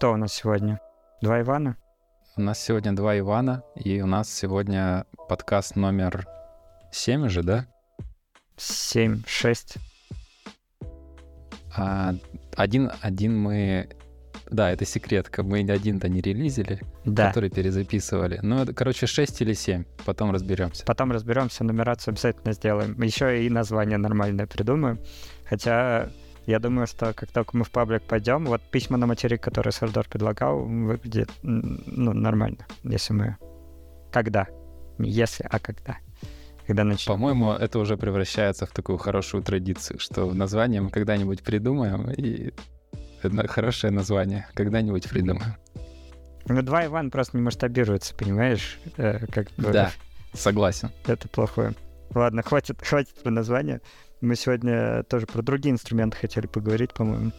Что у нас сегодня? Два Ивана? У нас сегодня два Ивана, и у нас сегодня подкаст номер 7 уже, да? 7-6. Один мы... Да, это секретка. Мы один-то не релизили, да, который перезаписывали. Ну, это, короче, 6 или 7. Потом разберемся. Потом разберемся, нумерацию обязательно сделаем. Еще и название нормальное придумаем. Хотя я думаю, что как только мы в паблик пойдем, вот письма на материк, которые Сардор предлагал, выглядит нормально. Если мы... Когда? Не если, а когда. Когда начнем. По-моему, это уже превращается в такую хорошую традицию, что название мы когда-нибудь придумаем и... Хорошее название. Когда-нибудь придумаем. Ну, два Ивана просто не масштабируются, понимаешь? Да, согласен. Это плохое. Ладно, хватит про название. Мы сегодня тоже про другие инструменты хотели поговорить, по-моему.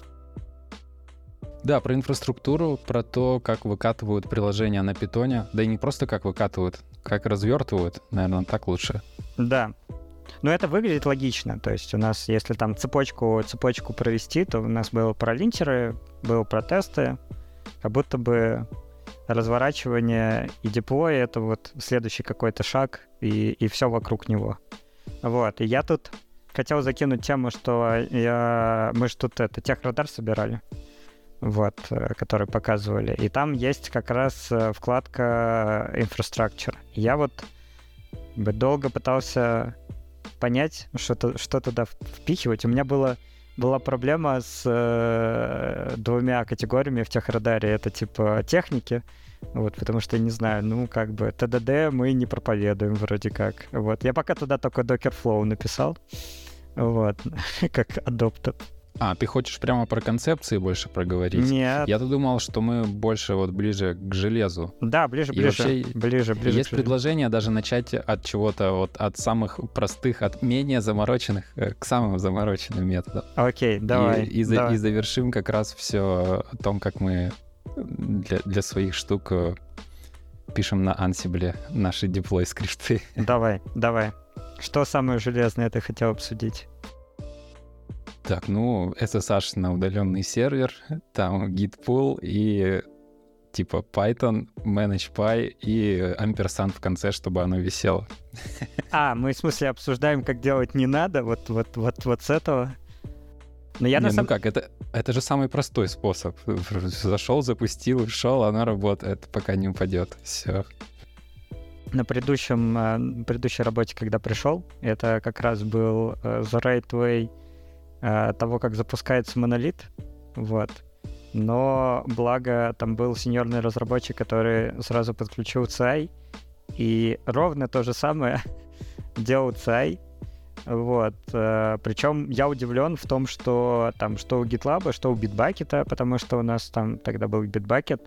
Да, про инфраструктуру, про то, как выкатывают приложения на питоне. Да и не просто как выкатывают, как развертывают. Наверное, так лучше. Да. Но это выглядит логично, то есть у нас, если там цепочку провести, то у нас было про линтеры, было про тесты, как будто бы разворачивание и деплой — это вот следующий какой-то шаг, и все вокруг него. Вот, и я тут хотел закинуть тему, что мы же тут техрадар собирали, вот, который показывали, и там есть как раз вкладка «Infrastructure». Я вот долго пытался... понять, что туда впихивать. У меня была проблема с двумя категориями в техрадаре. Это типа техники, вот, потому что я не знаю, ну как бы ТДД мы не проповедуем вроде как. Вот. Я пока туда только Dockerflow написал, вот, как adopted. А, ты хочешь прямо про концепции больше проговорить? Нет. Я-то думал, что мы больше вот ближе к железу. Да, ближе. Есть предложение даже начать от чего-то, вот от самых простых, от менее замороченных к самым замороченным методам. Окей, давай. И завершим как раз все о том, как мы для своих штук пишем на Ansible наши деплой-скрипты. Давай. Что самое железное ты хотел обсудить? Так, ну, SSH на удаленный сервер, там git pull и типа Python, manage.py и ampersand в конце, чтобы оно висело. Мы в смысле обсуждаем, как делать не надо, вот с этого. Но я это же самый простой способ. Зашел, запустил, ушел, она работает, пока не упадет. Все. На предыдущей работе, когда пришел, это как раз был The Raitway того, как запускается Monolith, вот. Но, благо, там был сеньорный разработчик, который сразу подключил CI, и ровно то же самое делал CI, вот. Причем я удивлен в том, что там, что у GitLab, что у Bitbucket, потому что у нас там тогда был Bitbucket,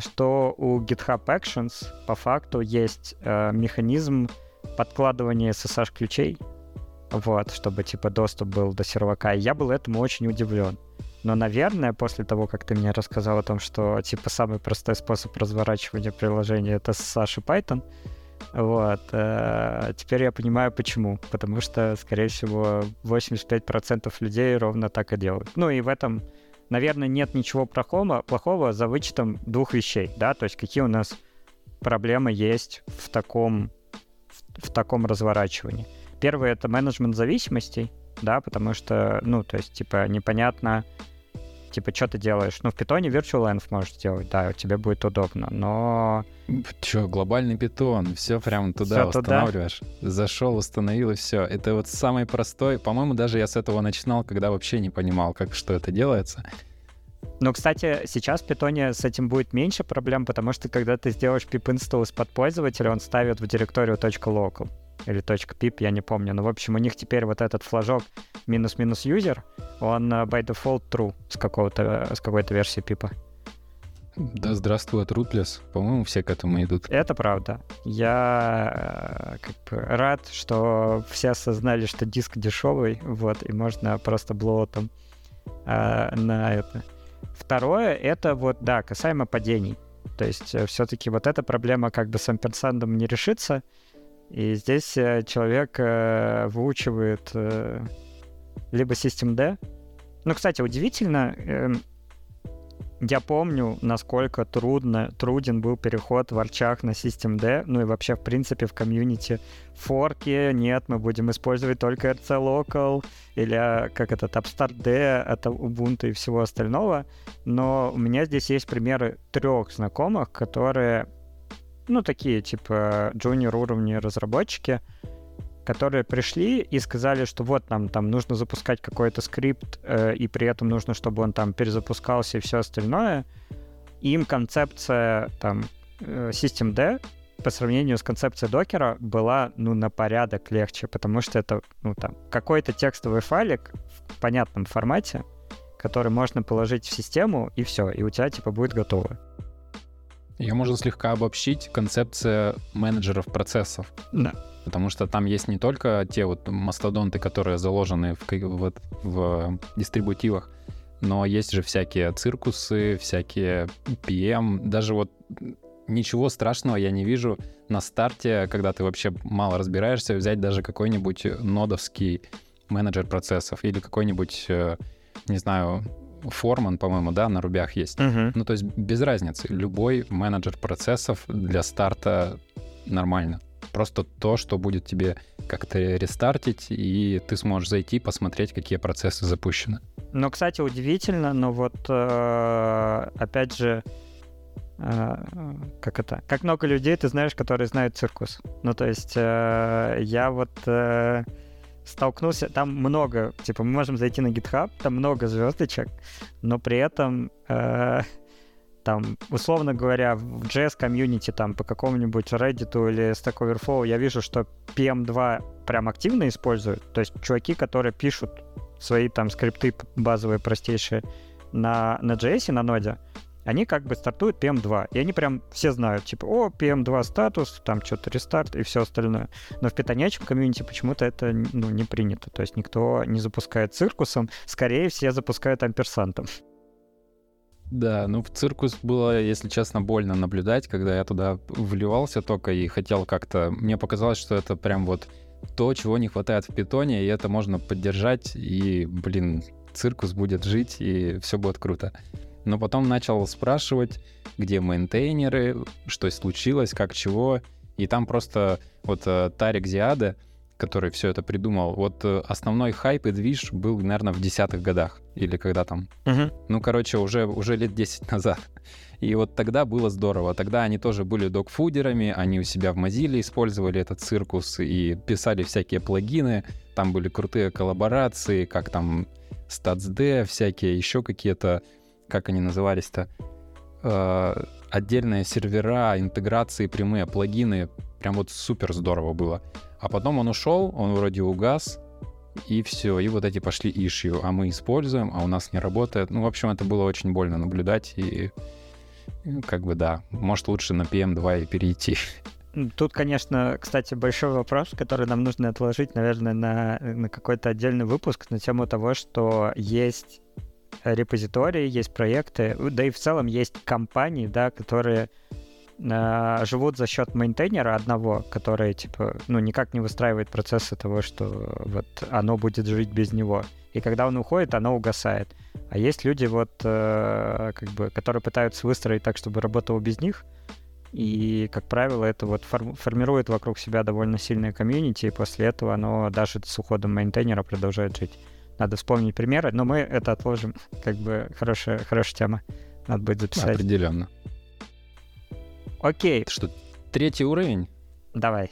что у GitHub Actions по факту есть механизм подкладывания SSH-ключей, вот, чтобы, типа, доступ был до сервака. И я был этому очень удивлен. Но, наверное, после того, как ты мне рассказал о том, что, типа, самый простой способ разворачивания приложения — это SSH и Python, вот, теперь я понимаю, почему. Потому что, скорее всего, 85% людей ровно так и делают. Ну, и в этом, наверное, нет ничего плохого за вычетом двух вещей, да? То есть какие у нас проблемы есть в таком разворачивании. Первое — это менеджмент зависимостей, да, потому что, ну, то есть, типа, непонятно, типа, что ты делаешь. Ну, в питоне virtualenv можешь делать, да, тебе будет удобно, но... Чё, глобальный питон, все прям туда всё устанавливаешь. Туда. Зашел, установил, и все. Это вот самый простой, по-моему, даже я с этого начинал, когда вообще не понимал, как что это делается. Ну, кстати, сейчас в питоне с этим будет меньше проблем, потому что, когда ты сделаешь pip-install из-под пользователя, он ставит в директорию .local. Или .pip, я не помню. Но, в общем, у них теперь вот этот флажок минус-минус user, он by default true с какой-то версии пипа. Да здравствует rootless. По-моему, все к этому идут. Это правда. Я как бы рад, что все осознали, что диск дешевый, вот, и можно просто блоотом на это. Второе, это вот, да, касаемо падений. То есть все-таки вот эта проблема как бы с амперсандом не решится, и здесь человек выучивает либо systemd. Ну, кстати, удивительно, Я помню, насколько труден был переход в арчах на systemd, ну и вообще, в принципе, в комьюнити. Форки, нет, мы будем использовать только rc-local, или как этот, upstart-d от Ubuntu и всего остального. Но у меня здесь есть примеры 3 знакомых, которые, ну, такие, типа, джуниор-уровни разработчики, которые пришли и сказали, что вот нам там нужно запускать какой-то скрипт, и при этом нужно, чтобы он там перезапускался и все остальное. Им концепция там systemd по сравнению с концепцией докера была, ну, на порядок легче, потому что это, ну, там, какой-то текстовый файлик в понятном формате, который можно положить в систему, и все, и у тебя, типа, будет готово. Ее можно слегка обобщить, концепция менеджеров процессов. Да. Потому что там есть не только те вот мастодонты, которые заложены в дистрибутивах, но есть же всякие циркусы, всякие PM. Даже вот ничего страшного я не вижу на старте, когда ты вообще мало разбираешься, взять даже какой-нибудь нодовский менеджер процессов или какой-нибудь, не знаю, Форман, по-моему, да, на рубях есть. Угу. Ну, то есть без разницы. Любой менеджер процессов для старта нормально. Просто то, что будет тебе как-то рестартить, и ты сможешь зайти, посмотреть, какие процессы запущены. Ну, кстати, удивительно, но вот опять же, как много людей ты знаешь, которые знают Circus. Ну, то есть я вот столкнулся, там много, типа, мы можем зайти на GitHub, там много звездочек, но при этом... Там, условно говоря, в JS-комьюнити, там, по какому-нибудь Reddit или Stack Overflow я вижу, что PM2 прям активно используют. То есть чуваки, которые пишут свои там скрипты базовые, простейшие на JS, на ноде, они как бы стартуют PM2. И они прям все знают, типа, о, PM2 статус, там что-то рестарт и все остальное. Но в питонячем комьюнити почему-то это, ну, не принято. То есть никто не запускает циркусом, скорее все запускают амперсантом. Да, ну в Circus было, если честно, больно наблюдать, когда я туда вливался только и хотел как-то... Мне показалось, что это прям вот то, чего не хватает в питоне, и это можно поддержать, и, блин, Circus будет жить, и все будет круто. Но потом начал спрашивать, где мейнтейнеры, что случилось, как, чего, и там просто вот Тарик Зиада, который все это придумал, вот основной хайп и движ был, наверное, в 10-х годах, или когда там. Ну, короче, уже лет 10 назад. И вот тогда было здорово. Тогда они тоже были докфудерами, они у себя в Mozilla использовали этот Circus и писали всякие плагины, там были крутые коллаборации, как там StatsD, всякие еще какие-то, как они назывались-то, отдельные сервера, интеграции, прямые плагины. Прям вот супер здорово было. А потом он ушел, он вроде угас, и все, и вот эти пошли issue, а мы используем, а у нас не работает. Ну, в общем, это было очень больно наблюдать, и как бы да, может лучше на PM2 и перейти. Тут, конечно, кстати, большой вопрос, который нам нужно отложить, наверное, на какой-то отдельный выпуск на тему того, что есть репозитории, есть проекты, да и в целом есть компании, да, которые... живут за счет мейнтейнера одного, который, типа, ну, никак не выстраивает процессы того, что вот оно будет жить без него. И когда он уходит, оно угасает. А есть люди, вот, как бы, которые пытаются выстроить так, чтобы работало без них, и, как правило, это вот формирует вокруг себя довольно сильное комьюнити, и после этого оно даже с уходом мейнтейнера продолжает жить. Надо вспомнить примеры, но мы это отложим. Как бы хорошая тема. Надо будет записать. Определенно. Окей. Что, 3 уровень? Давай.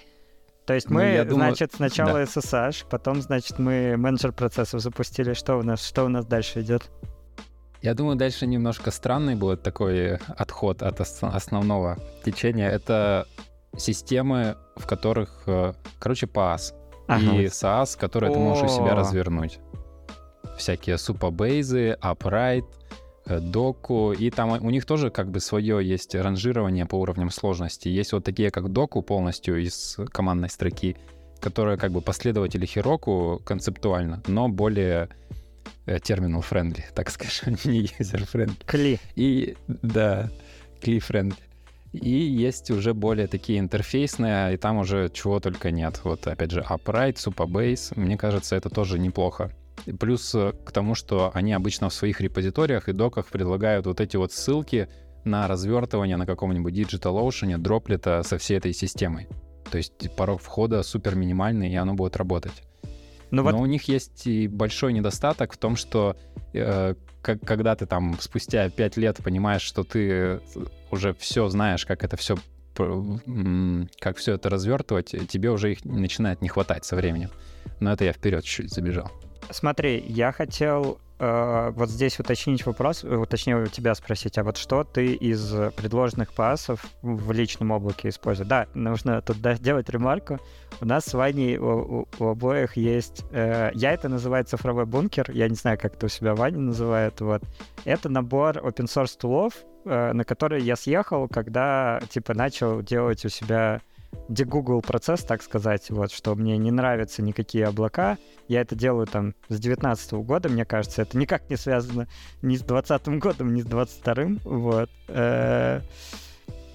То есть мы, значит, сначала да. SSH, потом, значит, мы менеджер процессов запустили. Что у нас дальше идет? Я думаю, дальше немножко странный будет такой отход от основного течения. Это системы, в которых, короче, PaaS и SaaS, которые ты можешь у себя развернуть. Всякие Supabase, Appwrite, Dokku, и там у них тоже как бы свое есть ранжирование по уровням сложности. Есть вот такие, как Dokku полностью из командной строки, которые как бы последователи Heroku концептуально, но более терминал-френдли, так скажем, не юзер-френдли. Кли. И, да, кли-френдли. И есть уже более такие интерфейсные, и там уже чего только нет. Вот, опять же, Appwrite, Supabase, мне кажется, это тоже неплохо. Плюс к тому, что они обычно в своих репозиториях и доках предлагают вот эти вот ссылки на развертывание на каком-нибудь DigitalOcean, дроплета со всей этой системой. То есть порог входа супер минимальный, и оно будет работать. Но у них есть и большой недостаток в том, что когда ты там спустя 5 лет понимаешь, что ты уже все знаешь, как все это развертывать, тебе уже их начинает не хватать со временем. Но это я вперед чуть-чуть забежал. Смотри, я хотел вот здесь уточнить вопрос, точнее у тебя спросить, а вот что ты из предложенных пассов в личном облаке используешь? Да, нужно тут делать ремарку. У нас с Ваней у обоих есть... Я это называю цифровой бункер, я не знаю, как это у себя Ваня называет. Вот. Это набор open-source тулов, на которые я съехал, когда типа начал делать у себя... где Google процесс, так сказать, вот, что мне не нравятся никакие облака. Я это делаю там с 2019 года, мне кажется, это никак не связано ни с 2020 годом, ни с 2022. Вот.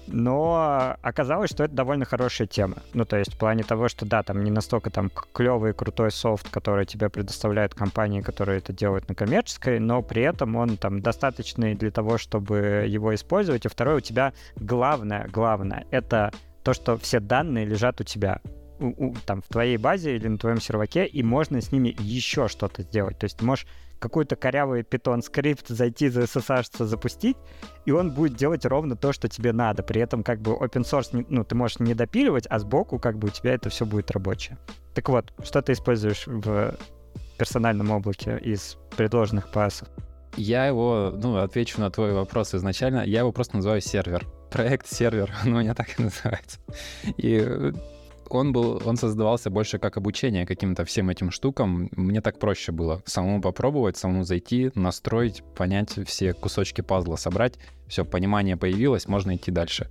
Но оказалось, что это довольно хорошая тема. Ну, то есть в плане того, что да, там не настолько там клевый, крутой софт, который тебе предоставляют компании, которые это делают на коммерческой, но при этом он там достаточный для того, чтобы его использовать. И второе, у тебя главное, это то, что все данные лежат у тебя, там, в твоей базе или на твоем серваке, и можно с ними еще что-то сделать. То есть ты можешь какой-то корявый Python-скрипт зайти за SSH, запустить, и он будет делать ровно то, что тебе надо. При этом как бы open source, ну, ты можешь не допиливать, а сбоку как бы у тебя это все будет рабочее. Так вот, что ты используешь в персональном облаке из предложенных PaaS? Я его, отвечу на твой вопрос изначально, я его просто называю сервер. Проект-сервер, он у меня так и называется. И он создавался больше как обучение каким-то всем этим штукам. Мне так проще было самому попробовать, самому зайти, настроить, понять все кусочки пазла, собрать. Все, понимание появилось, можно идти дальше.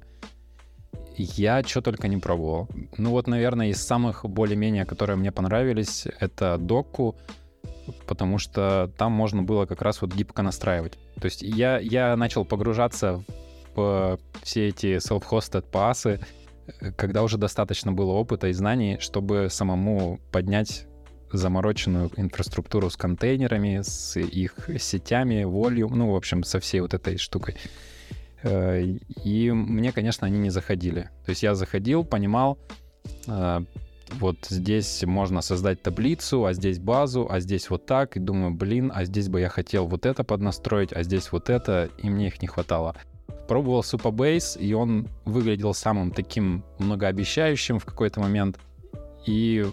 Я что только не пробовал. Наверное, из самых более-менее, которые мне понравились, это Dokku, потому что там можно было как раз вот гибко настраивать. То есть я начал погружаться в все эти self-hosted PaaS, когда уже достаточно было опыта и знаний, чтобы самому поднять замороченную инфраструктуру с контейнерами, с их сетями, volume, в общем, со всей вот этой штукой. И мне, конечно, они не заходили. То есть я заходил, понимал, вот здесь можно создать таблицу, а здесь базу, а здесь вот так, и думаю, а здесь бы я хотел вот это поднастроить, а здесь вот это, и мне их не хватало. Пробовал Supabase, и он выглядел самым таким многообещающим в какой-то момент. И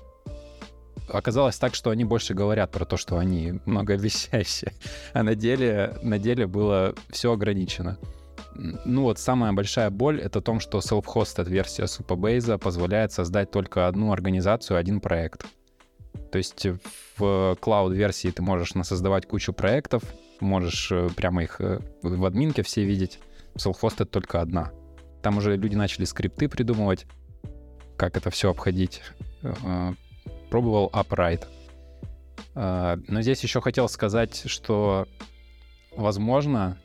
оказалось так, что они больше говорят про то, что они многообещающие, а на деле было все ограничено. Самая большая боль — это в том, что self-hosted версия Supabase позволяет создать только одну организацию, один проект. То есть в cloud-версии ты можешь насоздавать кучу проектов, можешь прямо их в админке все видеть. Self-hosted только одна. Там уже люди начали скрипты придумывать, как это все обходить. Пробовал Appwrite. Но здесь еще хотел сказать, что, возможно,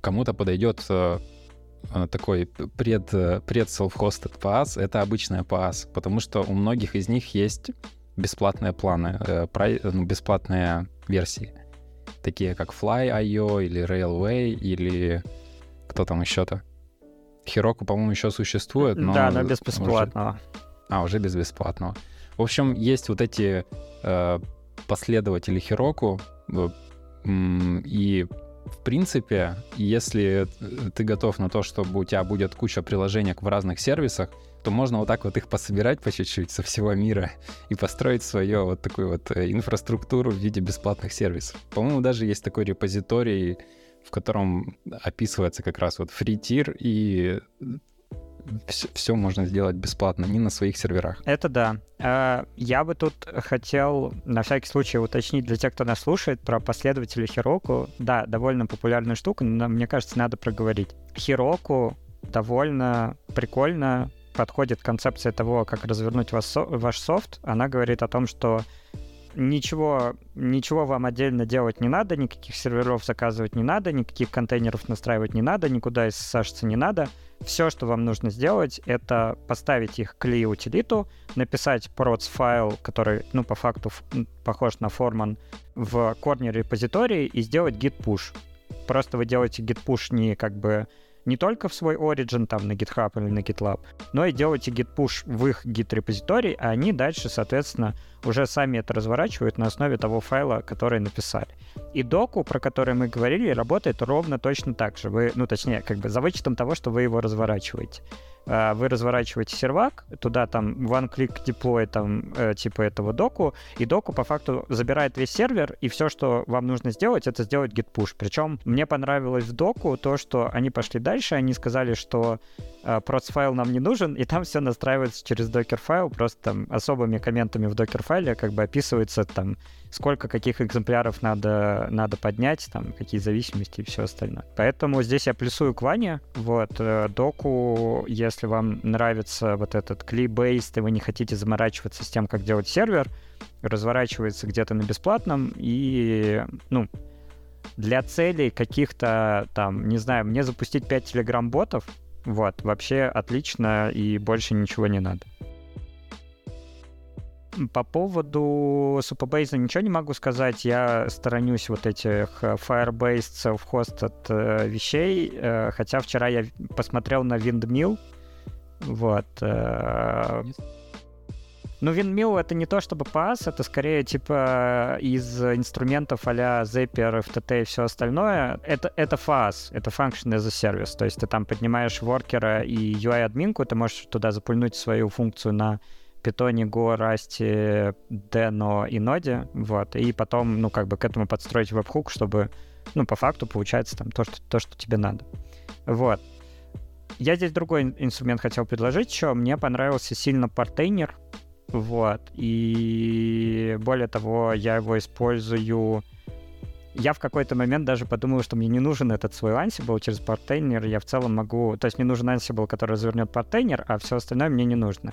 кому-то подойдет такой пред-self-hosted PaaS. Это обычная PaaS, потому что у многих из них есть бесплатные планы, бесплатные версии. Такие как Fly.io или Railway, или кто там еще-то. Heroku, по-моему, еще существует, но... Да, но без бесплатного. Уже без бесплатного. В общем, есть вот эти последователи Heroku, и, в принципе, если ты готов на то, чтобы у тебя будет куча приложений в разных сервисах, то можно вот так вот их пособирать по чуть-чуть со всего мира и построить свою вот такую вот инфраструктуру в виде бесплатных сервисов. По-моему, даже есть такой репозиторий, в котором описывается как раз вот фри-тир, и все можно сделать бесплатно, не на своих серверах. Это да. Я бы тут хотел на всякий случай уточнить для тех, кто нас слушает, про последователей Heroku. Да, довольно популярная штука, но мне кажется, надо проговорить. Heroku довольно прикольно подходит концепция того, как развернуть ваш софт. Она говорит о том, что Ничего вам отдельно делать не надо, никаких серверов заказывать не надо, никаких контейнеров настраивать не надо, никуда SSH-ться не надо. Все, что вам нужно сделать, это поставить их к CLI-утилиту, написать proc-файл, который, ну, по факту похож на Forman, в корне репозитории и сделать git-push. Просто вы делаете git-push не только в свой origin, там, на GitHub или на GitLab, но и делаете git-push в их git-репозиторий, а они дальше, соответственно, уже сами это разворачивают на основе того файла, который написали. И доку, про который мы говорили, работает ровно точно так же. Вы, за вычетом того, что вы его разворачиваете. Вы разворачиваете сервак, туда там one-click deploy там типа этого доку, и доку по факту забирает весь сервер, и все, что вам нужно сделать, это сделать git-push. Причем мне понравилось в доку то, что они пошли дальше, они сказали, что proc-файл нам не нужен, и там все настраивается через докер-файл, просто там особыми комментами в докер-файле описывается там, сколько каких экземпляров надо поднять, там, какие зависимости и все остальное. Поэтому здесь я плюсую к Ване. Доку, если вам нравится этот CLI-based, и вы не хотите заморачиваться с тем, как делать сервер, разворачивается где-то на бесплатном, и, для целей каких-то, мне запустить 5 Telegram-ботов, вообще отлично, и больше ничего не надо. По поводу Supabase ничего не могу сказать. Я сторонюсь этих Firebase self-hosted вещей. Хотя вчера я посмотрел на Windmill. Windmill — это не то чтобы PaaS, это скорее из инструментов а-ля Zapier, FTT и все остальное. Это FaaS, это Function as a Service. То есть ты там поднимаешь воркера и UI-админку, ты можешь туда запульнуть свою функцию на Python, Go, Rust, Deno и Node, и потом, к этому подстроить веб-хук, чтобы, по факту получается там то, что тебе надо. Я здесь другой инструмент хотел предложить еще. Мне понравился сильно Portainer, и более того, я его использую. Я в какой-то момент даже подумал, что мне не нужен этот свой Ansible через Portainer, я в целом могу... То есть не нужен Ansible, который развернет Portainer, а все остальное мне не нужно.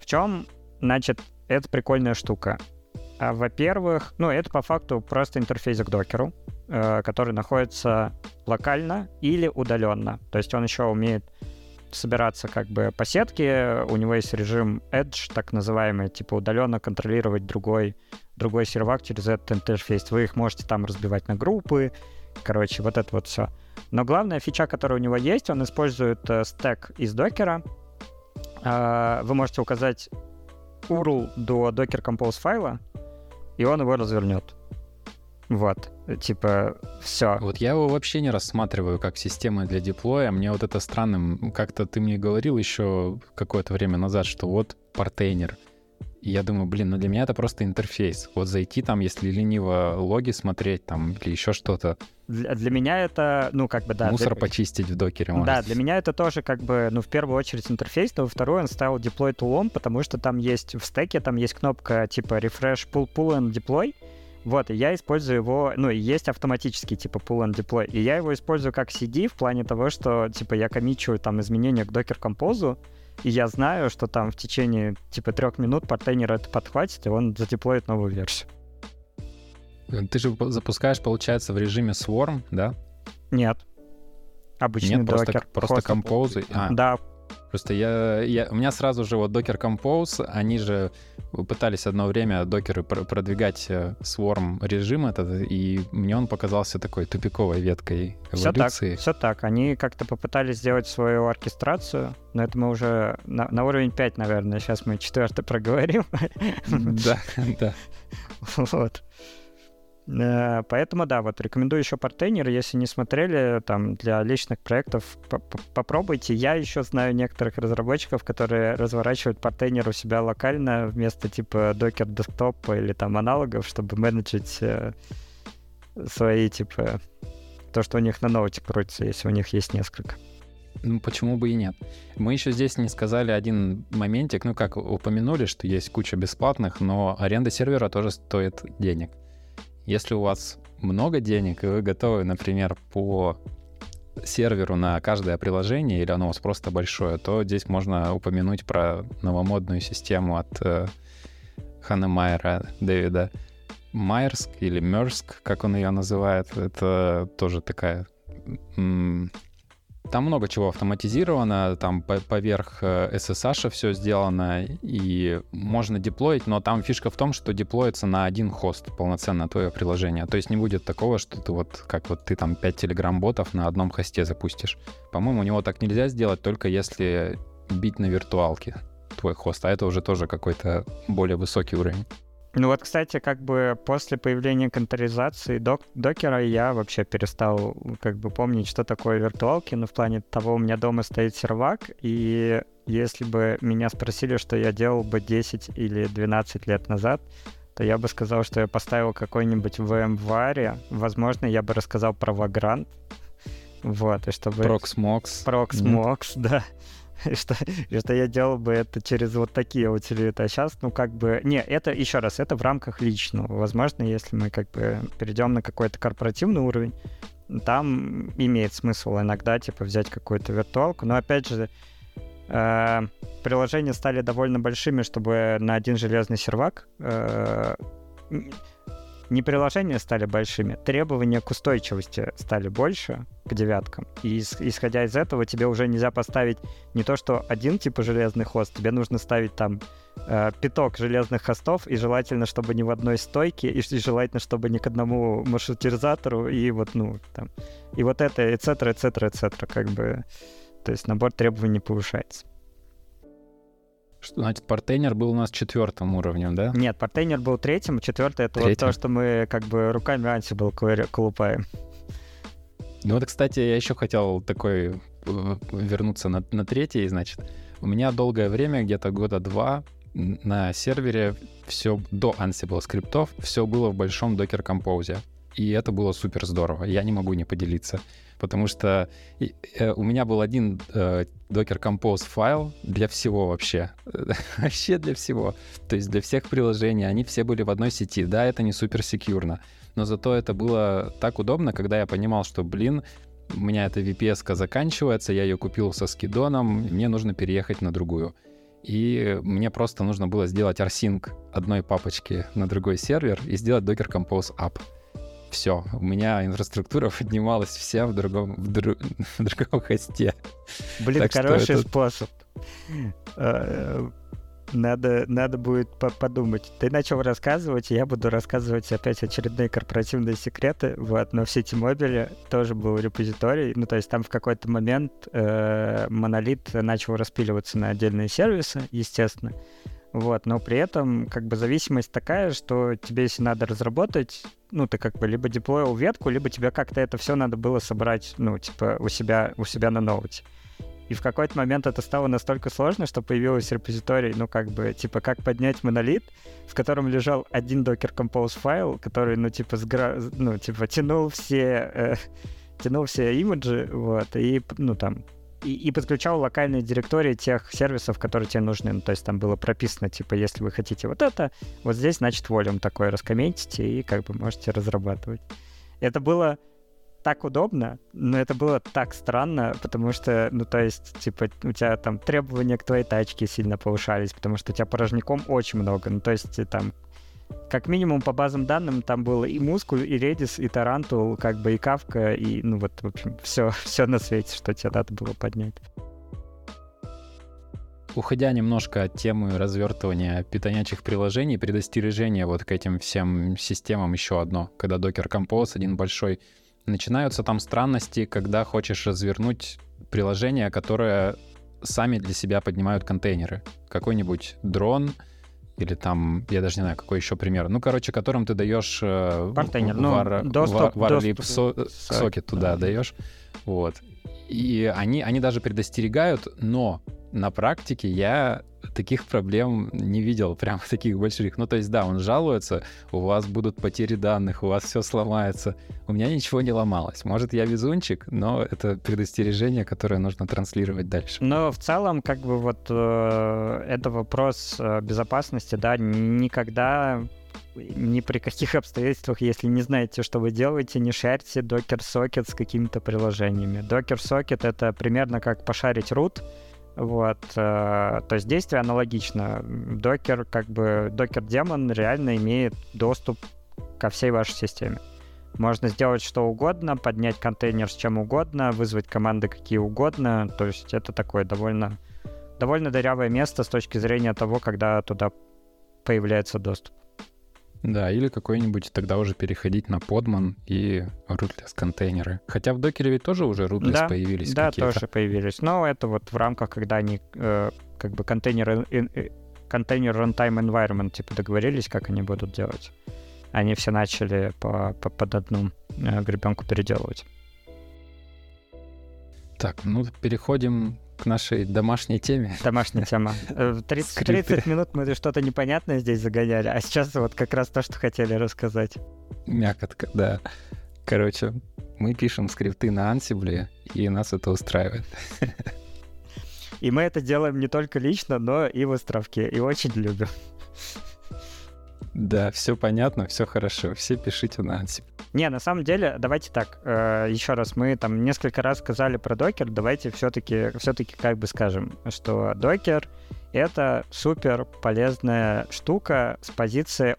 В чем, это прикольная штука. Во-первых, это по факту просто интерфейс к докеру, который находится локально или удаленно. То есть он еще умеет собираться по сетке, у него есть режим Edge, так называемый, удаленно контролировать другой сервак через этот интерфейс. Вы их можете там разбивать на группы, все. Но главная фича, которая у него есть, он использует стэк из докера. Вы можете указать URL до Docker Compose файла, и он его развернет. Все. Я его вообще не рассматриваю как систему для деплоя. Мне это странным. Как-то ты мне говорил еще какое-то время назад, что Portainer. И я думаю, для меня это просто интерфейс. Зайти там, если лениво логи смотреть там или еще что-то. Для меня это, да. Мусор почистить в докере можно. Да, для меня это тоже в первую очередь интерфейс, но во вторую он стал deploy tool'ом, потому что там есть в стеке, там есть кнопка refresh, pull and deploy. И я использую его, есть автоматический pull and deploy, и я его использую как CD в плане того, что я коммичу там изменения к Docker Compose, и я знаю, что там в течение 3 минут Portainer это подхватит, и он задеплоит новую версию. Ты же запускаешь, получается, в режиме Swarm, да? Нет. Обычный докер. Нет, просто Compose. Да. Просто у меня сразу же Docker Compose, они же пытались одно время докеры продвигать Swarm режим этот, и мне он показался такой тупиковой веткой эволюции. Все так. Они как-то попытались сделать свою оркестрацию, но это мы уже на уровень 5, наверное, сейчас мы 4 проговорим. Да. Поэтому, рекомендую еще Portainer, если не смотрели, там, для личных проектов попробуйте. Я еще знаю некоторых разработчиков, которые разворачивают Portainer у себя локально вместо, Docker Desktop или, там, аналогов, чтобы менеджить свои, то, что у них на ноуте крутится, если у них есть несколько. Почему бы и нет? Мы еще здесь не сказали один моментик, упомянули, что есть куча бесплатных, но аренда сервера тоже стоит денег. Если у вас много денег, и вы готовы, например, по серверу на каждое приложение, или оно у вас просто большое, то здесь можно упомянуть про новомодную систему от Ханемайера Дэвида Майерск или Мерск, как он ее называет, это тоже такая... Там много чего автоматизировано, там поверх SSH все сделано, и можно деплоить, но там фишка в том, что деплоится на один хост полноценно твое приложение. То есть не будет такого, что ты вот, как вот ты там 5 телеграм-ботов на одном хосте запустишь. По-моему, у него так нельзя сделать, только если бить на виртуалке твой хост, а это уже тоже какой-то более высокий уровень. Ну вот, кстати, как бы после появления контейнеризации докера я вообще перестал как бы помнить, что такое виртуалки, но в плане того, у меня дома стоит сервак, и если бы меня спросили, что я делал бы 10 или 12 лет назад, то я бы сказал, что я поставил какой-нибудь VMware, возможно, я бы рассказал про Vagrant, вот, и чтобы... Proxmox, да. И что я делал бы это через вот такие утилиты. А сейчас, ну, как бы... Не, это, еще раз, это в рамках личного. Возможно, если мы как бы перейдем на какой-то корпоративный уровень, там имеет смысл иногда, типа, взять какую-то виртуалку. Но, опять же, приложения стали довольно большими, чтобы на один железный сервак... Не приложения стали большими, требования к устойчивости стали больше к девяткам. И исходя из этого, тебе уже нельзя поставить не то, что один типа железный хост, тебе нужно ставить там пяток железных хостов, и желательно, чтобы не в одной стойке, и желательно, чтобы не к одному маршрутизатору, и вот, ну, там. И вот это, etc., как бы. То есть набор требований повышается. Что значит, Portainer был у нас 4-м уровнем, да? Нет, Portainer был 3-м, 4-й — это вот то, что мы как бы руками Ansible колупаем. Ну вот, кстати, я еще хотел такой вернуться на 3-й, значит. У меня долгое время, где-то года 2, на сервере все до Ansible скриптов все было в большом Docker Compose. И это было супер здорово, я не могу не поделиться. Потому что у меня был один Docker Compose файл для всего вообще. Вообще для всего. То есть для всех приложений. Они все были в одной сети. Да, это не супер секьюрно. Но зато это было так удобно, когда я понимал, что, блин, у меня эта VPS-ка заканчивается, я ее купил со скидоном, мне нужно переехать на другую. И мне просто нужно было сделать rsync одной папочки на другой сервер и сделать Docker Compose app. Все, у меня инфраструктура поднималась вся в другом хосте. Блин, так хороший способ. Надо будет подумать. Ты начал рассказывать, и я буду рассказывать опять очередные корпоративные секреты. Вот, но в Ситимобиле тоже был репозиторий. Ну, то есть там в какой-то момент монолит начал распиливаться на отдельные сервисы, естественно. Вот, но при этом как бы зависимость такая, что тебе, если надо разработать, ну, ты как бы либо деплоил ветку, либо тебе как-то это все надо было собрать, ну, типа, у себя на ноуте. И в какой-то момент это стало настолько сложно, что появилась репозиторий, ну, как бы, типа, как поднять монолит, в котором лежал один Docker Compose файл, который, ну, типа, тянул все имиджи, вот, и, ну, там... И подключал локальные директории тех сервисов, которые тебе нужны. Ну, то есть там было прописано, типа, если вы хотите вот это, вот здесь, значит, волюм такой раскомментите и как бы можете разрабатывать. Это было так удобно, но это было так странно, потому что, ну, то есть, типа, у тебя там требования к твоей тачке сильно повышались, потому что у тебя порожняком очень много. Ну, то есть там как минимум по базам данным там было и Muscle, и Redis, и Tarantul, как бы и Kafka, и, ну вот, в общем, все на свете, что тебе надо было поднять. Уходя немножко от темы развертывания питонячих приложений, предостережение вот к этим всем системам еще одно. Когда Docker Compose один большой, начинаются там странности, когда хочешь развернуть приложение, которое сами для себя поднимают контейнеры. Какой-нибудь дрон, или там, я даже не знаю, какой еще пример. Ну, короче, которым ты даешь варлип-сокет туда даешь. Вот. И они даже предостерегают, но на практике я таких проблем не видел, прям таких больших. Ну, то есть, да, он жалуется, у вас будут потери данных, у вас все сломается. У меня ничего не ломалось. Может, я везунчик, но это предостережение, которое нужно транслировать дальше. Но в целом, как бы вот это вопрос безопасности, да, никогда... Ни при каких обстоятельствах, если не знаете, что вы делаете, не шарьте Docker Socket с какими-то приложениями. Docker Socket — это примерно как пошарить root. Вот. То есть действие аналогично. Docker демон реально имеет доступ ко всей вашей системе. Можно сделать что угодно, поднять контейнер с чем угодно, вызвать команды какие угодно. То есть это такое довольно дырявое место с точки зрения того, когда туда появляется доступ. Да, или какой-нибудь тогда уже переходить на подман и rootless контейнеры. Хотя в докере ведь тоже уже rootless появились какие-то. Да, тоже появились. Но это вот в рамках, когда они как бы контейнер runtime environment типа договорились, как они будут делать. Они все начали под одну гребенку переделывать. Так, ну переходим к нашей домашней теме. Домашняя тема. 30 минут мы что-то непонятное здесь загоняли, а сейчас вот как раз то, что хотели рассказать. Мякотка, да. Короче, мы пишем скрипты на Ansible, и нас это устраивает. И мы это делаем не только лично, но и в островке, и очень любим. Да, все понятно, все хорошо, все пишите на Ansible. Не, на самом деле, давайте так, еще раз, мы там несколько раз сказали про докер, давайте все-таки как бы скажем, что докер — это супер полезная штука с позиции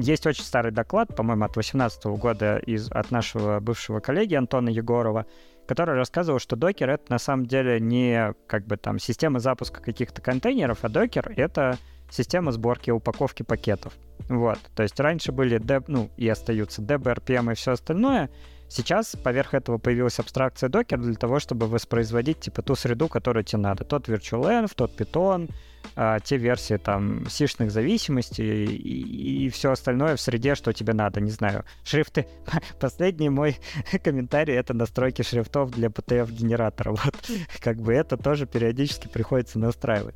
Есть очень старый доклад, по-моему, от 2018 года от нашего бывшего коллеги Антона Егорова, который рассказывал, что докер — это на самом деле не как бы там система запуска каких-то контейнеров, а докер — это система сборки и упаковки пакетов. Вот. То есть раньше были и остаются DB, RPM и все остальное. Сейчас поверх этого появилась абстракция Docker для того, чтобы воспроизводить типа ту среду, которую тебе надо. Тот virtualenv, тот Python, те версии там сишных зависимостей и все остальное в среде, что тебе надо. Не знаю, шрифты. Последний мой комментарий — это настройки шрифтов для PTF-генератора. Вот. Как бы это тоже периодически приходится настраивать.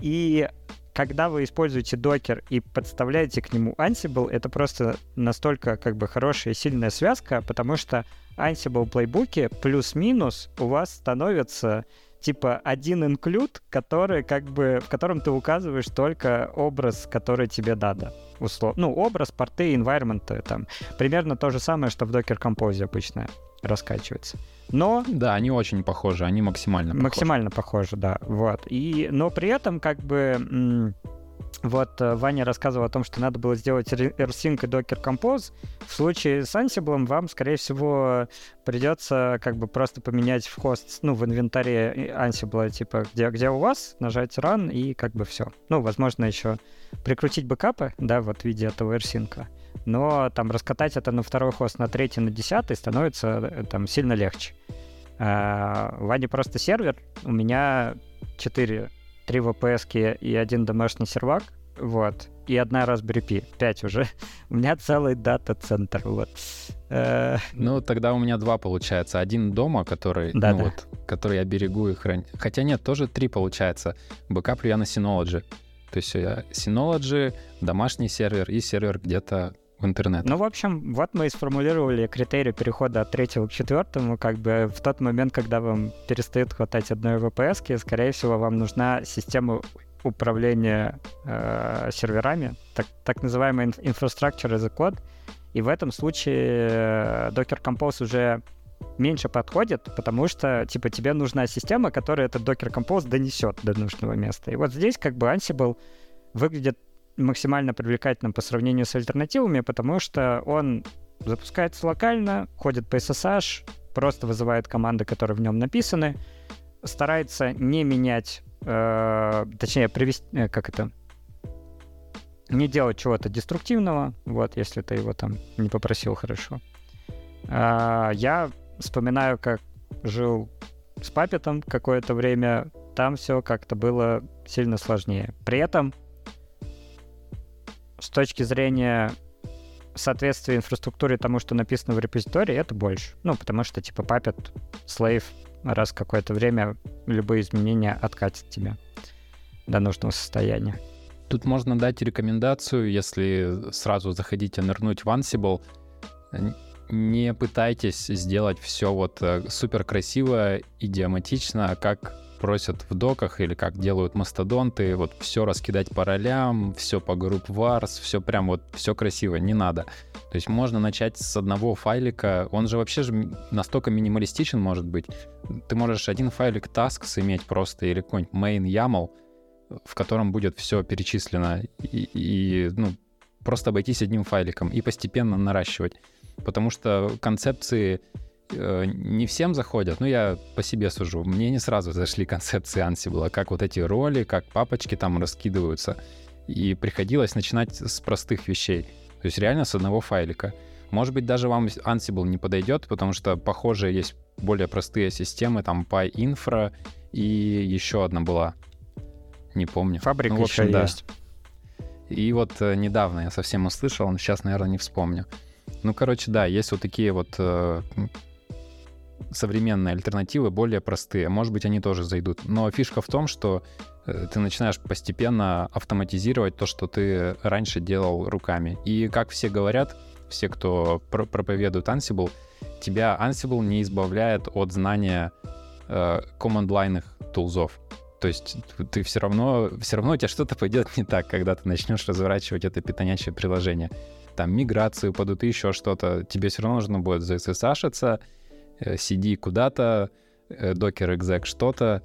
И когда вы используете докер и подставляете к нему Ansible, это просто настолько как бы хорошая и сильная связка, потому что Ansible плейбуки плюс-минус у вас становится типа один include, который как бы, в котором ты указываешь только образ, который тебе надо. Образ, порты, environment. Там. Примерно то же самое, что в Docker Compose обычно раскачивается. Но... Да, они очень похожи, они максимально похожи. Максимально похожи, да. Вот. Но при этом как бы... Вот Ваня рассказывал о том, что надо было сделать AirSync и Docker Compose. В случае с Ansible вам, скорее всего, придется как бы просто поменять в хост, в инвентаре Ansible, типа, где у вас, нажать Run и как бы все. Возможно, еще прикрутить бэкапы, да, вот в виде этого AirSync. Но там раскатать это на второй хост, на третий, на десятый становится там сильно легче. Ваня просто сервер, у меня 3 VPS-ки и 1 домашний сервак, вот, и 1 Raspberry Pi, 5 уже. У меня целый дата-центр, вот. Тогда у меня 2 получается. 1 дома, который, который я берегу и храню. Хотя нет, тоже 3 получается. Бэкап я на Synology. То есть я Synology, домашний сервер и сервер где-то в интернете. В общем, вот мы и сформулировали критерии перехода от 3 к 4, как бы в тот момент, когда вам перестает хватать одной VPS-ки, скорее всего, вам нужна система управления серверами, так называемый infrastructure as a code, и в этом случае Docker Compose уже меньше подходит, потому что, типа, тебе нужна система, которая этот Docker Compose донесет до нужного места. И вот здесь, как бы, Ansible выглядит максимально привлекательным по сравнению с альтернативами, потому что он запускается локально, ходит по SSH, просто вызывает команды, которые в нем написаны, старается не менять, не делать чего-то деструктивного, вот, если ты его там не попросил, хорошо. Я вспоминаю, как жил с Паппетом какое-то время, там все как-то было сильно сложнее. При этом с точки зрения соответствия инфраструктуре тому, что написано в репозитории, это больше. Потому что, типа, Puppet, Slave раз какое-то время любые изменения откатят тебя до нужного состояния. Тут можно дать рекомендацию, если сразу захотите нырнуть в Ansible, не пытайтесь сделать все вот супер красиво, идиоматично, как просят в доках или как делают мастодонты, вот все раскидать по ролям, все по групп варс, все прям вот, все красиво, не надо. То есть можно начать с одного файлика, он же вообще же настолько минималистичен может быть. Ты можешь один файлик tasks иметь просто или какой-нибудь main YAML, в котором будет все перечислено и просто обойтись одним файликом и постепенно наращивать. Потому что концепции не всем заходят. Ну, я по себе сужу. Мне не сразу зашли концепции Ansible, как вот эти роли, как папочки там раскидываются. И приходилось начинать с простых вещей. То есть реально с одного файлика. Может быть, даже вам Ansible не подойдет, потому что, похоже, есть более простые системы, там PyInfra и еще одна была. Не помню. Фабрик, ну, в общем, еще да. Есть. И вот недавно я совсем услышал, сейчас, наверное, не вспомню. Ну, короче, да, есть вот такие вот современные альтернативы, более простые. Может быть, они тоже зайдут. Но фишка в том, что ты начинаешь постепенно автоматизировать то, что ты раньше делал руками. И, как все говорят, все, кто проповедует Ansible, тебя Ansible не избавляет от знания команд-лайных тулзов. То есть ты все равно у тебя что-то пойдет не так, когда ты начнешь разворачивать это питонячее приложение. Там миграции упадут и еще что-то. Тебе все равно нужно будет засашиться, CD куда-то, Docker exec что-то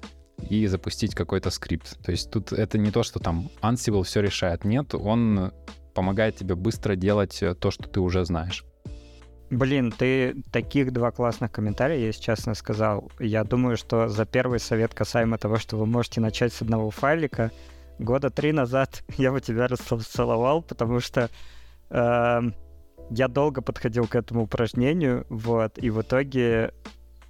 и запустить какой-то скрипт. То есть тут это не то, что там Ansible все решает. Нет, он помогает тебе быстро делать то, что ты уже знаешь. Блин, ты таких два классных комментария, если честно, сказал. Я думаю, что за первый совет касаемо того, что вы можете начать с одного файлика, 3 года назад я бы тебя расцеловал, потому что я долго подходил к этому упражнению, вот, и в итоге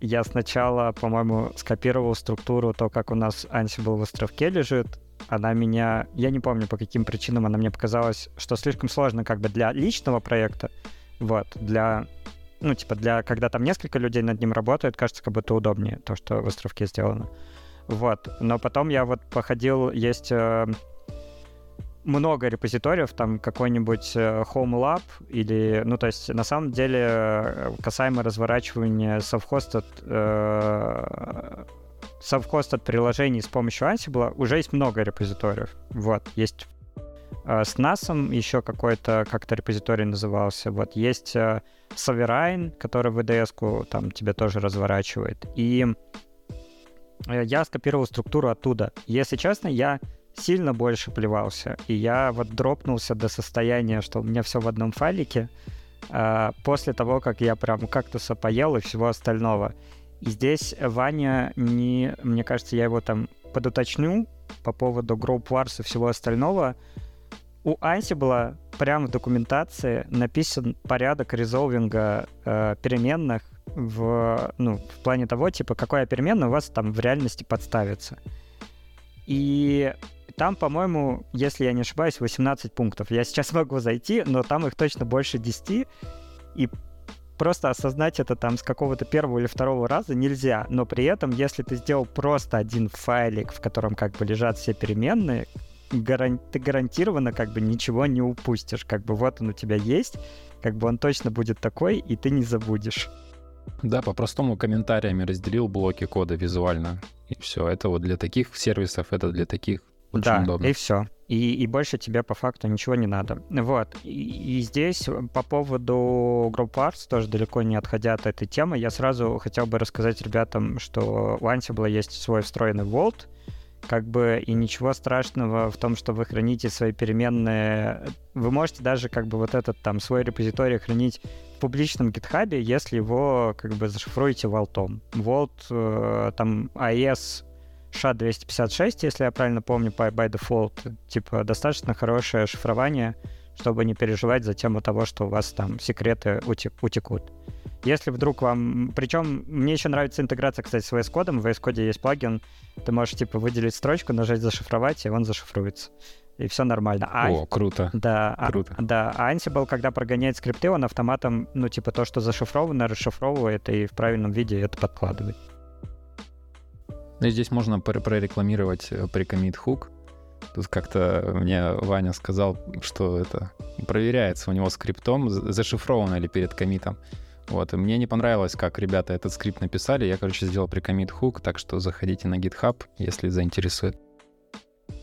я сначала, по-моему, скопировал структуру, то, как у нас Ansible в островке лежит. Она меня... Я не помню, по каким причинам она мне показалась, что слишком сложно как бы для личного проекта. Вот, для... Ну, типа, для... Когда там несколько людей над ним работают, кажется, как будто удобнее то, что в островке сделано. Вот. Но потом я вот походил... Есть много репозиториев, там какой-нибудь Home Lab или... Ну, то есть, на самом деле, касаемо разворачивания совхост от приложений с помощью Ansible, уже есть много репозиториев. Вот. Есть... С NAS-ом еще какой-то, как-то репозиторий назывался. Вот есть Sovereign, который VDS-ку там тебе тоже разворачивает. И я скопировал структуру оттуда. Если честно, я сильно больше плевался. И я вот дропнулся до состояния, что у меня все в одном файлике, после того, как я прям кактуса поел и всего остального. И здесь Ваня не... Мне кажется, я его там подуточню по поводу Group Wars и всего остального. У Ansible прямо в документации написан порядок резолвинга переменных в плане того, типа, какая переменная у вас там в реальности подставится. И там, по-моему, если я не ошибаюсь, 18 пунктов. Я сейчас могу зайти, но там их точно больше 10. И просто осознать это там с какого-то первого или второго раза нельзя. Но при этом, если ты сделал просто один файлик, в котором как бы лежат все переменные, ты гарантированно как бы ничего не упустишь. Как бы вот он у тебя есть, как бы он точно будет такой, и ты не забудешь. Да, по-простому комментариями разделил блоки кода визуально. И все, это вот для таких сервисов, это для таких очень удобно. Да, и все. И больше тебе по факту ничего не надо. Вот. И здесь по поводу Group Parts, тоже далеко не отходя от этой темы, я сразу хотел бы рассказать ребятам, что у Ansible есть свой встроенный Vault, как бы, и ничего страшного в том, что вы храните свои переменные. Вы можете даже как бы вот этот там свой репозиторий хранить в публичном GitHub, если его как бы зашифруете валтом. Валт там AES SHA-256, если я правильно помню, by default, типа достаточно хорошее шифрование, чтобы не переживать за тему того, что у вас там секреты утекут. Если вдруг вам... Причем мне еще нравится интеграция, кстати, с VS Code. В VS Code есть плагин. Ты можешь, типа, выделить строчку, нажать «Зашифровать», и он зашифруется. И все нормально. О, круто. Да, круто. А Ansible, когда прогоняет скрипты, он автоматом, ну, типа, то, что зашифровано, расшифровывает и в правильном виде это подкладывает. Ну, и здесь можно прорекламировать pre-commit hook. Тут как-то мне Ваня сказал, что это проверяется у него скриптом, зашифровано ли перед коммитом. Вот, и мне не понравилось, как ребята этот скрипт написали. Я, сделал pre-commit hook, так что заходите на GitHub, если заинтересует.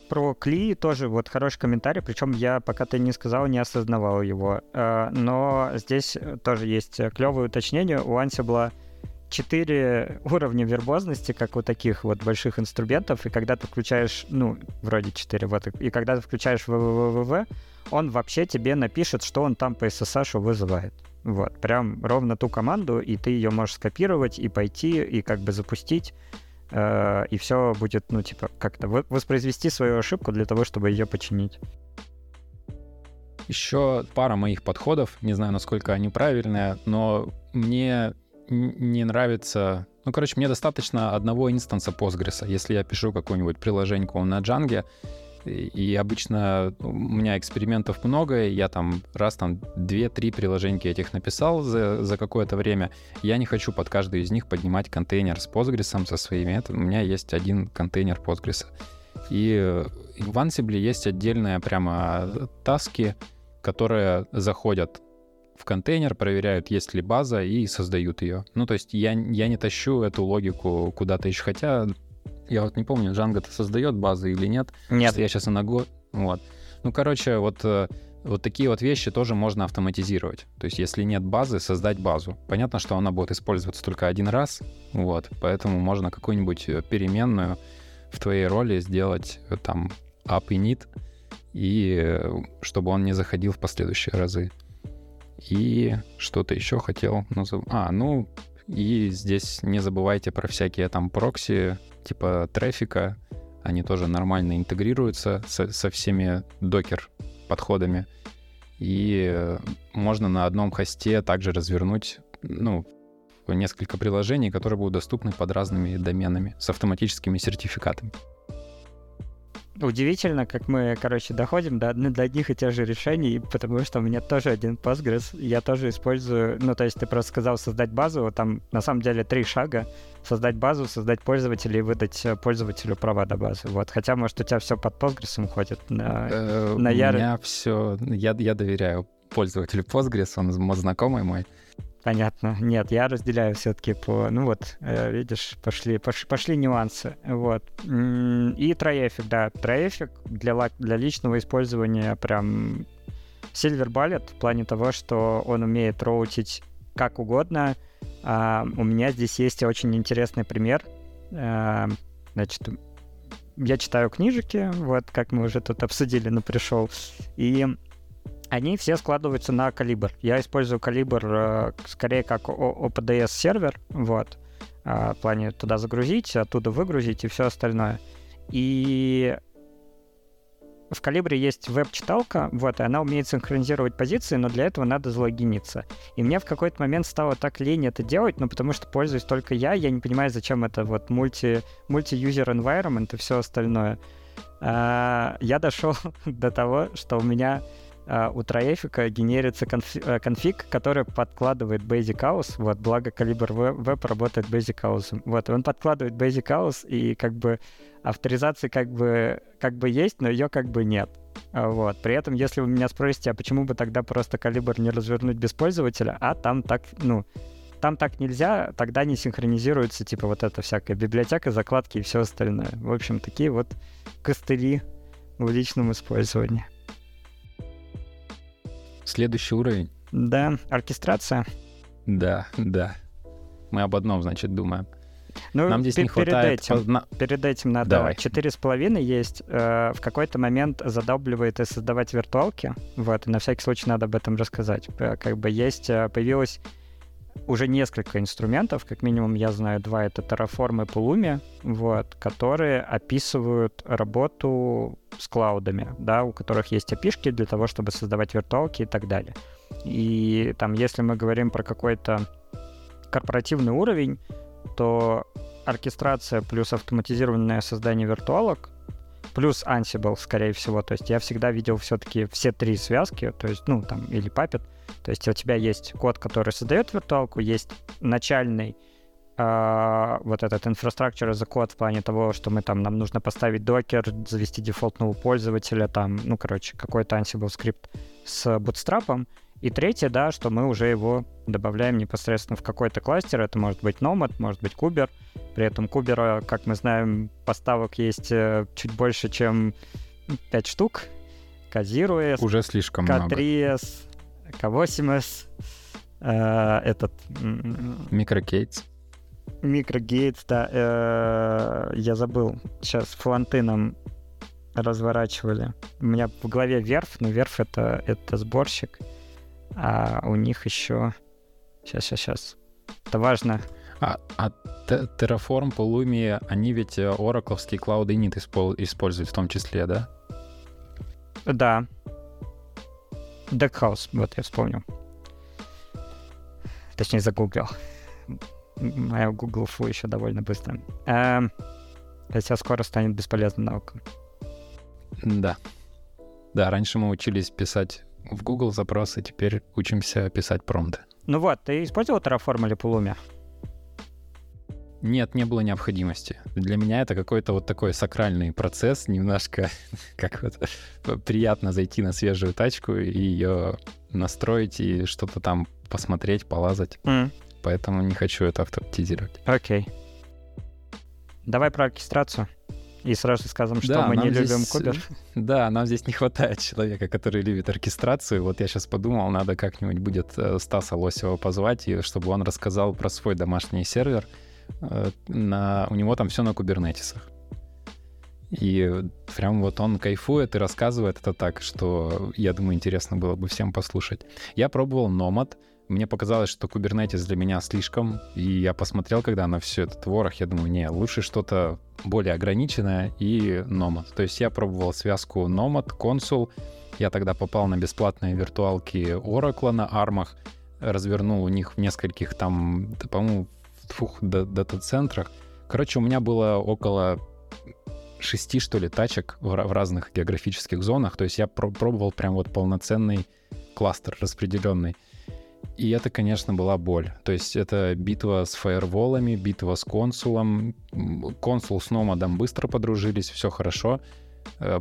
Про Кли тоже вот хороший комментарий, причем я, пока ты не сказал, не осознавал его. Но здесь тоже есть клевое уточнение. У Ansible 4 уровня вербозности, как у таких вот больших инструментов, и когда ты включаешь, ну, вроде 4, вот, и когда ты включаешь www, он вообще тебе напишет, что он там по SSH вызывает. Вот, прям ровно ту команду, и ты ее можешь скопировать, и пойти, и как бы запустить, и все будет, ну, типа, как-то воспроизвести свою ошибку для того, чтобы ее починить. Еще пара моих подходов, не знаю, насколько они правильные, но мне не нравится... Ну, короче, мне достаточно одного инстанса Postgres. Если я пишу какую-нибудь приложеньку на Django, и обычно у меня экспериментов много, я там раз там 2-3 приложеньки этих написал за какое-то время, я не хочу под каждую из них поднимать контейнер с Postgres со своими. Это, у меня есть один контейнер Postgres. И в Ansible есть отдельные прямо таски, которые заходят в контейнер, проверяют, есть ли база, и создают ее. Ну, то есть я не тащу эту логику куда-то еще, хотя... Я вот не помню, Django-то создает базы или нет. Нет. Я сейчас Вот. Ну, короче, вот такие вот вещи тоже можно автоматизировать. То есть, если нет базы, создать базу. Понятно, что она будет использоваться только один раз, вот, поэтому можно какую-нибудь переменную в твоей роли сделать там up init, и чтобы он не заходил в последующие разы. И что-то еще хотел... И здесь не забывайте про всякие там прокси, типа Traefik. Они тоже нормально интегрируются со всеми докер-подходами. И можно на одном хосте также развернуть, ну, несколько приложений, которые будут доступны под разными доменами с автоматическими сертификатами. Удивительно, как мы, короче, доходим до одних и тех же решений, потому что у меня тоже один Postgres, я тоже использую, ну, то есть ты просто сказал создать базу, там на самом деле 3 шага: создать базу, создать пользователя и выдать пользователю права до базы. Вот, хотя, может, у тебя все под Postgres ходит на Яре. У меня все, я доверяю пользователю Postgres, он знакомый мой. Понятно. Нет, я разделяю все-таки по... Ну вот, видишь, пошли нюансы. Вот. И Traefik, да. Traefik для личного использования прям Silver Bullet в плане того, что он умеет роутить как угодно. У меня здесь есть очень интересный пример. Значит, я читаю книжики, вот, как мы уже тут обсудили, но пришел. И... Они все складываются на Calibre. Я использую Calibre скорее как OPDS-сервер, вот, в плане туда загрузить, оттуда выгрузить и все остальное. И в Calibre есть веб-читалка, вот, и она умеет синхронизировать позиции, но для этого надо залогиниться. И мне в какой-то момент стало так лень это делать, ну, потому что пользуюсь только я не понимаю, зачем это вот мульти-юзер environment и все остальное. Я дошел до того, что у меня... у Traefik генерится конфиг, который подкладывает Basic Auth, вот, благо Calibre Web работает Basic Auth. Вот, он подкладывает Basic Auth, и как бы авторизации как бы есть, но ее как бы нет. Вот. При этом, если вы меня спросите, а почему бы тогда просто Calibre не развернуть без пользователя, а там так, ну, там так нельзя, тогда не синхронизируется, типа, вот эта всякая библиотека, закладки и все остальное. В общем, такие вот костыли в личном использовании. Следующий уровень. Да, оркестрация. Да. Мы об одном, значит, думаем. Ну, нам здесь не хватает... Перед этим надо... Давай. 4,5 есть. В какой-то момент задалбливает и создавать виртуалки. Вот, и на всякий случай надо об этом рассказать. Как бы есть... Появилось уже несколько инструментов, как минимум я знаю 2, это Terraform и Pulumi, вот, которые описывают работу с клаудами, да, у которых есть API-шки для того, чтобы создавать виртуалки и так далее. И там, если мы говорим про какой-то корпоративный уровень, то оркестрация плюс автоматизированное создание виртуалок плюс Ansible, скорее всего, то есть я всегда видел все-таки все 3 связки, то есть, ну, там, или Puppet, то есть у тебя есть код, который создает виртуалку, есть начальный вот этот infrastructure as a code в плане того, что мы там, нам нужно поставить докер, завести дефолтного пользователя, там, ну, короче, какой-то Ansible скрипт с бутстрапом, и 3, да, что мы уже его добавляем непосредственно в какой-то кластер, это может быть Nomad, может быть Kuber, при этом Кубера, как мы знаем, поставок есть чуть больше, чем 5 штук. K3S. Уже слишком много. K3S, K8S, этот... Microcates. Микрогейтс, да, я забыл. Сейчас флантином разворачивали. У меня в голове верф, но верф это сборщик. А у них еще... Сейчас. Это важно. А Terraform, Pulumi, они ведь оракловский Cloud Init используют в том числе, да? Да. Декхаус, вот я вспомнил. Точнее, загуглил. Моя гуглфу еще довольно быстро. Хотя скоро станет бесполезной наукой. Да. Да, раньше мы учились писать в Google запросы, теперь учимся писать промпты. Ну вот, ты использовал Terraform или Pulumi? Нет, не было необходимости. Для меня это какой-то вот такой сакральный процесс, немножко как вот приятно зайти на свежую тачку и ее настроить, и что-то там посмотреть, полазать. Поэтому не хочу это автоматизировать. Окей. Давай про оркестрацию. И сразу скажем, что да, мы не любим Кубер. Да, нам здесь не хватает человека, который любит оркестрацию. Вот я сейчас подумал, надо как-нибудь будет Стаса Лосева позвать, и чтобы он рассказал про свой домашний сервер. У него там все на кубернетисах. И прям вот он кайфует и рассказывает это так, что, я думаю, интересно было бы всем послушать. Я пробовал Nomad. Мне показалось, что Kubernetes для меня слишком, и я посмотрел, когда на все этот ворох, я думаю, не, лучше что-то более ограниченное и Nomad. То есть я пробовал связку Nomad, Consul, я тогда попал на бесплатные виртуалки Oracle на армах, развернул у них в нескольких там, по-моему, в двух дата-центрах. Короче, у меня было около 6, что ли, тачек в разных географических зонах, то есть я пробовал прям вот полноценный кластер распределенный. И это, конечно, была боль. То есть это битва с фаерволами, битва с консулом. Консул с Номадом быстро подружились, все хорошо.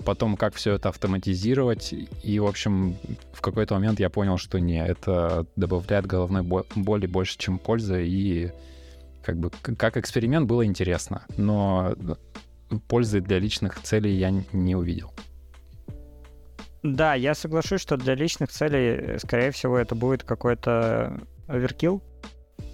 Потом, как все это автоматизировать. И, в общем, в какой-то момент я понял, что не, это добавляет головной боли больше, чем пользы. И как бы как эксперимент было интересно. Но пользы для личных целей я не увидел. Да, я соглашусь, что для личных целей, скорее всего, это будет какой-то оверкилл.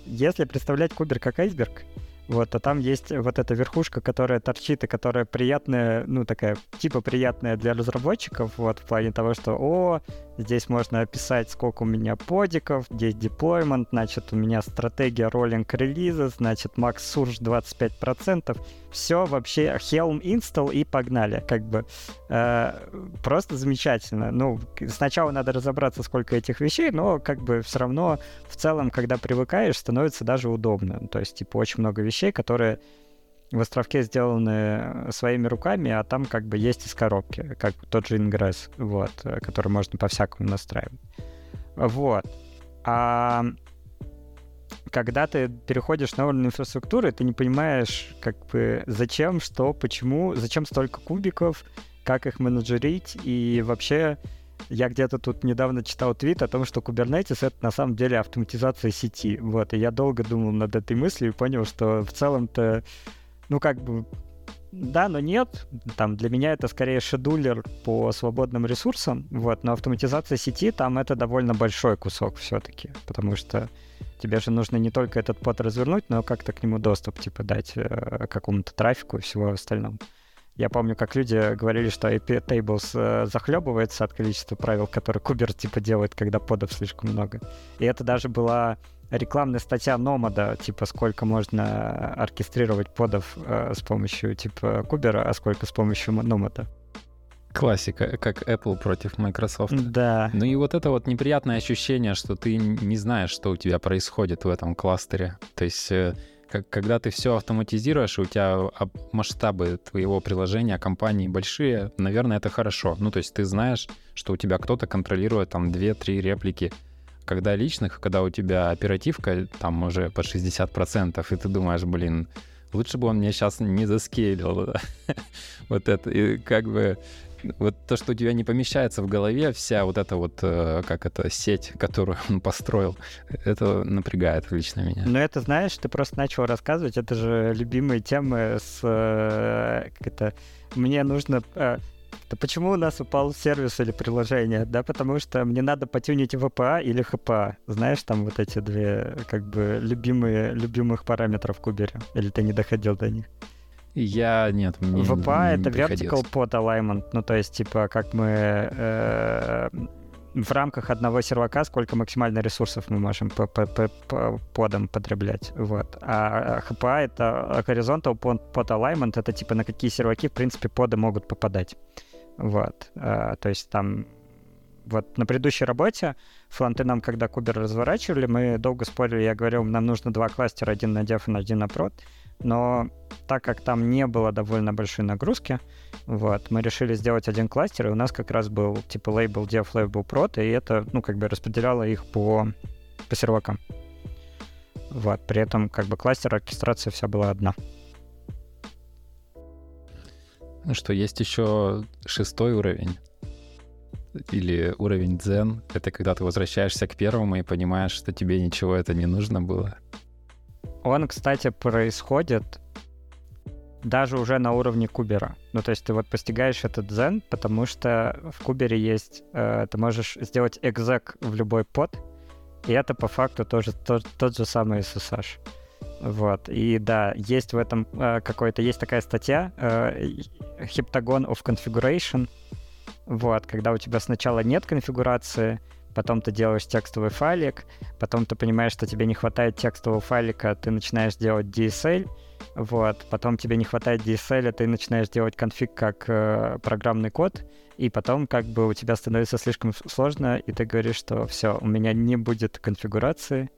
Если представлять кубер как айсберг, вот, а там есть вот эта верхушка, которая торчит и которая приятная, ну, такая, типа приятная для разработчиков, вот, в плане того, что, здесь можно описать, сколько у меня подиков, здесь деплоймент, значит, у меня стратегия роллинг релиза, значит, макс сурж 25%, все вообще, Helm install и погнали, как бы. Просто замечательно. Ну, сначала надо разобраться, сколько этих вещей, но, как бы, все равно, в целом, когда привыкаешь, становится даже удобно. То есть, типа, очень много вещей, которые в островке сделаны своими руками, а там как бы есть из коробки, как тот же ингресс, вот, который можно по-всякому настраивать. Вот. А когда ты переходишь на уровень инфраструктуры, ты не понимаешь, как бы, зачем, что, почему, зачем столько кубиков, как их менеджерить, и вообще... Я где-то тут недавно читал твит о том, что Kubernetes — это на самом деле автоматизация сети. Вот, и я долго думал над этой мыслью и понял, что в целом-то, ну, как бы, да, но нет. Там для меня это скорее шедулер по свободным ресурсам, вот, но автоматизация сети, там это довольно большой кусок все-таки, потому что тебе же нужно не только этот под развернуть, но как-то к нему доступ, типа, дать какому-то трафику и всего остального. Я помню, как люди говорили, что IP Tables захлебывается от количества правил, которые Кубер типа делает, когда подов слишком много. И это даже была рекламная статья Номада, типа сколько можно оркестрировать подов с помощью типа Кубера, а сколько с помощью Номада. Классика, как Apple против Microsoft. Да. Ну и вот это вот неприятное ощущение, что ты не знаешь, что у тебя происходит в этом кластере. То есть... Когда ты все автоматизируешь, и у тебя масштабы твоего приложения, компании большие, наверное, это хорошо. Ну, то есть ты знаешь, что у тебя кто-то контролирует там 2-3 реплики. Когда личных, когда у тебя оперативка там уже под 60%, и ты думаешь, блин, лучше бы он мне сейчас не заскейлил. Вот это, и как бы... Вот то, что у тебя не помещается в голове, вся вот эта вот, как это, сеть, которую он построил, это напрягает лично меня. Ну это, знаешь, ты просто начал рассказывать, это же любимые темы с... Мне нужно... то почему у нас упал сервис или приложение? Да, потому что мне надо потюнить ВПА или ХПА. Знаешь, там вот эти две, как бы, любимых параметра в кубере. Или ты не доходил до них? Нет, мне ВПА — это Vertical Pod Alignment. Ну, то есть, типа, как мы в рамках одного сервака сколько максимально ресурсов мы можем по подам потреблять. Вот. А ХПА — это Horizontal Pod Alignment. Это, типа, на какие серваки, в принципе, поды могут попадать. Вот. То есть, там... Вот на предыдущей работе фронты нам, когда кубер разворачивали, мы долго спорили, я говорил, нам нужно два кластера, один на Dev, один на Prod. Но так как там не было довольно большой нагрузки, вот, мы решили сделать один кластер, и у нас как раз был типа лейбл Dev, лейбл Prod, и это, ну, как бы распределяло их по сервакам. Вот, при этом как бы кластер, оркестрация вся была одна. Ну что, есть еще 6 уровень. Или уровень дзен. Это когда ты возвращаешься к первому и понимаешь, что тебе ничего это не нужно было. Он, кстати, происходит даже уже на уровне кубера. Ну, то есть ты вот постигаешь этот дзен, потому что в кубере есть... ты можешь сделать экзек в любой под, и это по факту тоже тот же самый SSH. Вот. И да, есть в этом какой-то... Есть такая статья Heptagon of Configuration. Вот, когда у тебя сначала нет конфигурации, потом ты делаешь текстовый файлик, потом ты понимаешь, что тебе не хватает текстового файлика, ты начинаешь делать DSL, вот, потом тебе не хватает DSL, ты начинаешь делать конфиг как программный код, и потом как бы у тебя становится слишком сложно, и ты говоришь, что все, у меня не будет конфигурации,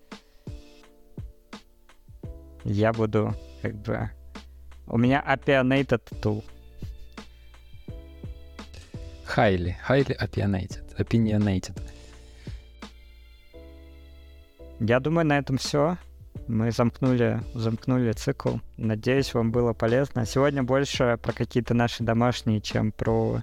я буду как бы... У меня opinionated tool. Highly opinionated. Я думаю, на этом все. Мы замкнули цикл. Надеюсь, вам было полезно. Сегодня больше про какие-то наши домашние, чем про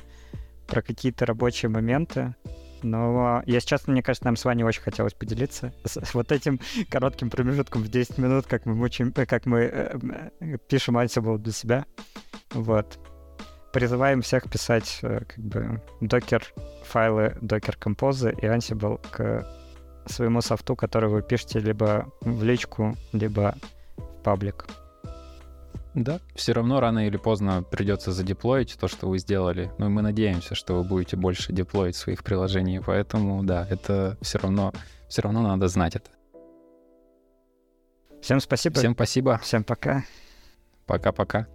какие-то рабочие моменты. Но, если честно, мне кажется, нам с вами очень хотелось поделиться с вот этим коротким промежутком в 10 минут, как мы пишем Ansible для себя. Вот. Призываем всех писать как бы докер-файлы, докер-композы и Ansible к своему софту, который вы пишете либо в личку, либо в паблик. Да, все равно рано или поздно придется задеплоить то, что вы сделали. Ну, мы надеемся, что вы будете больше деплоить своих приложений, поэтому, да, это все равно надо знать это. Всем спасибо. Всем пока. Пока-пока.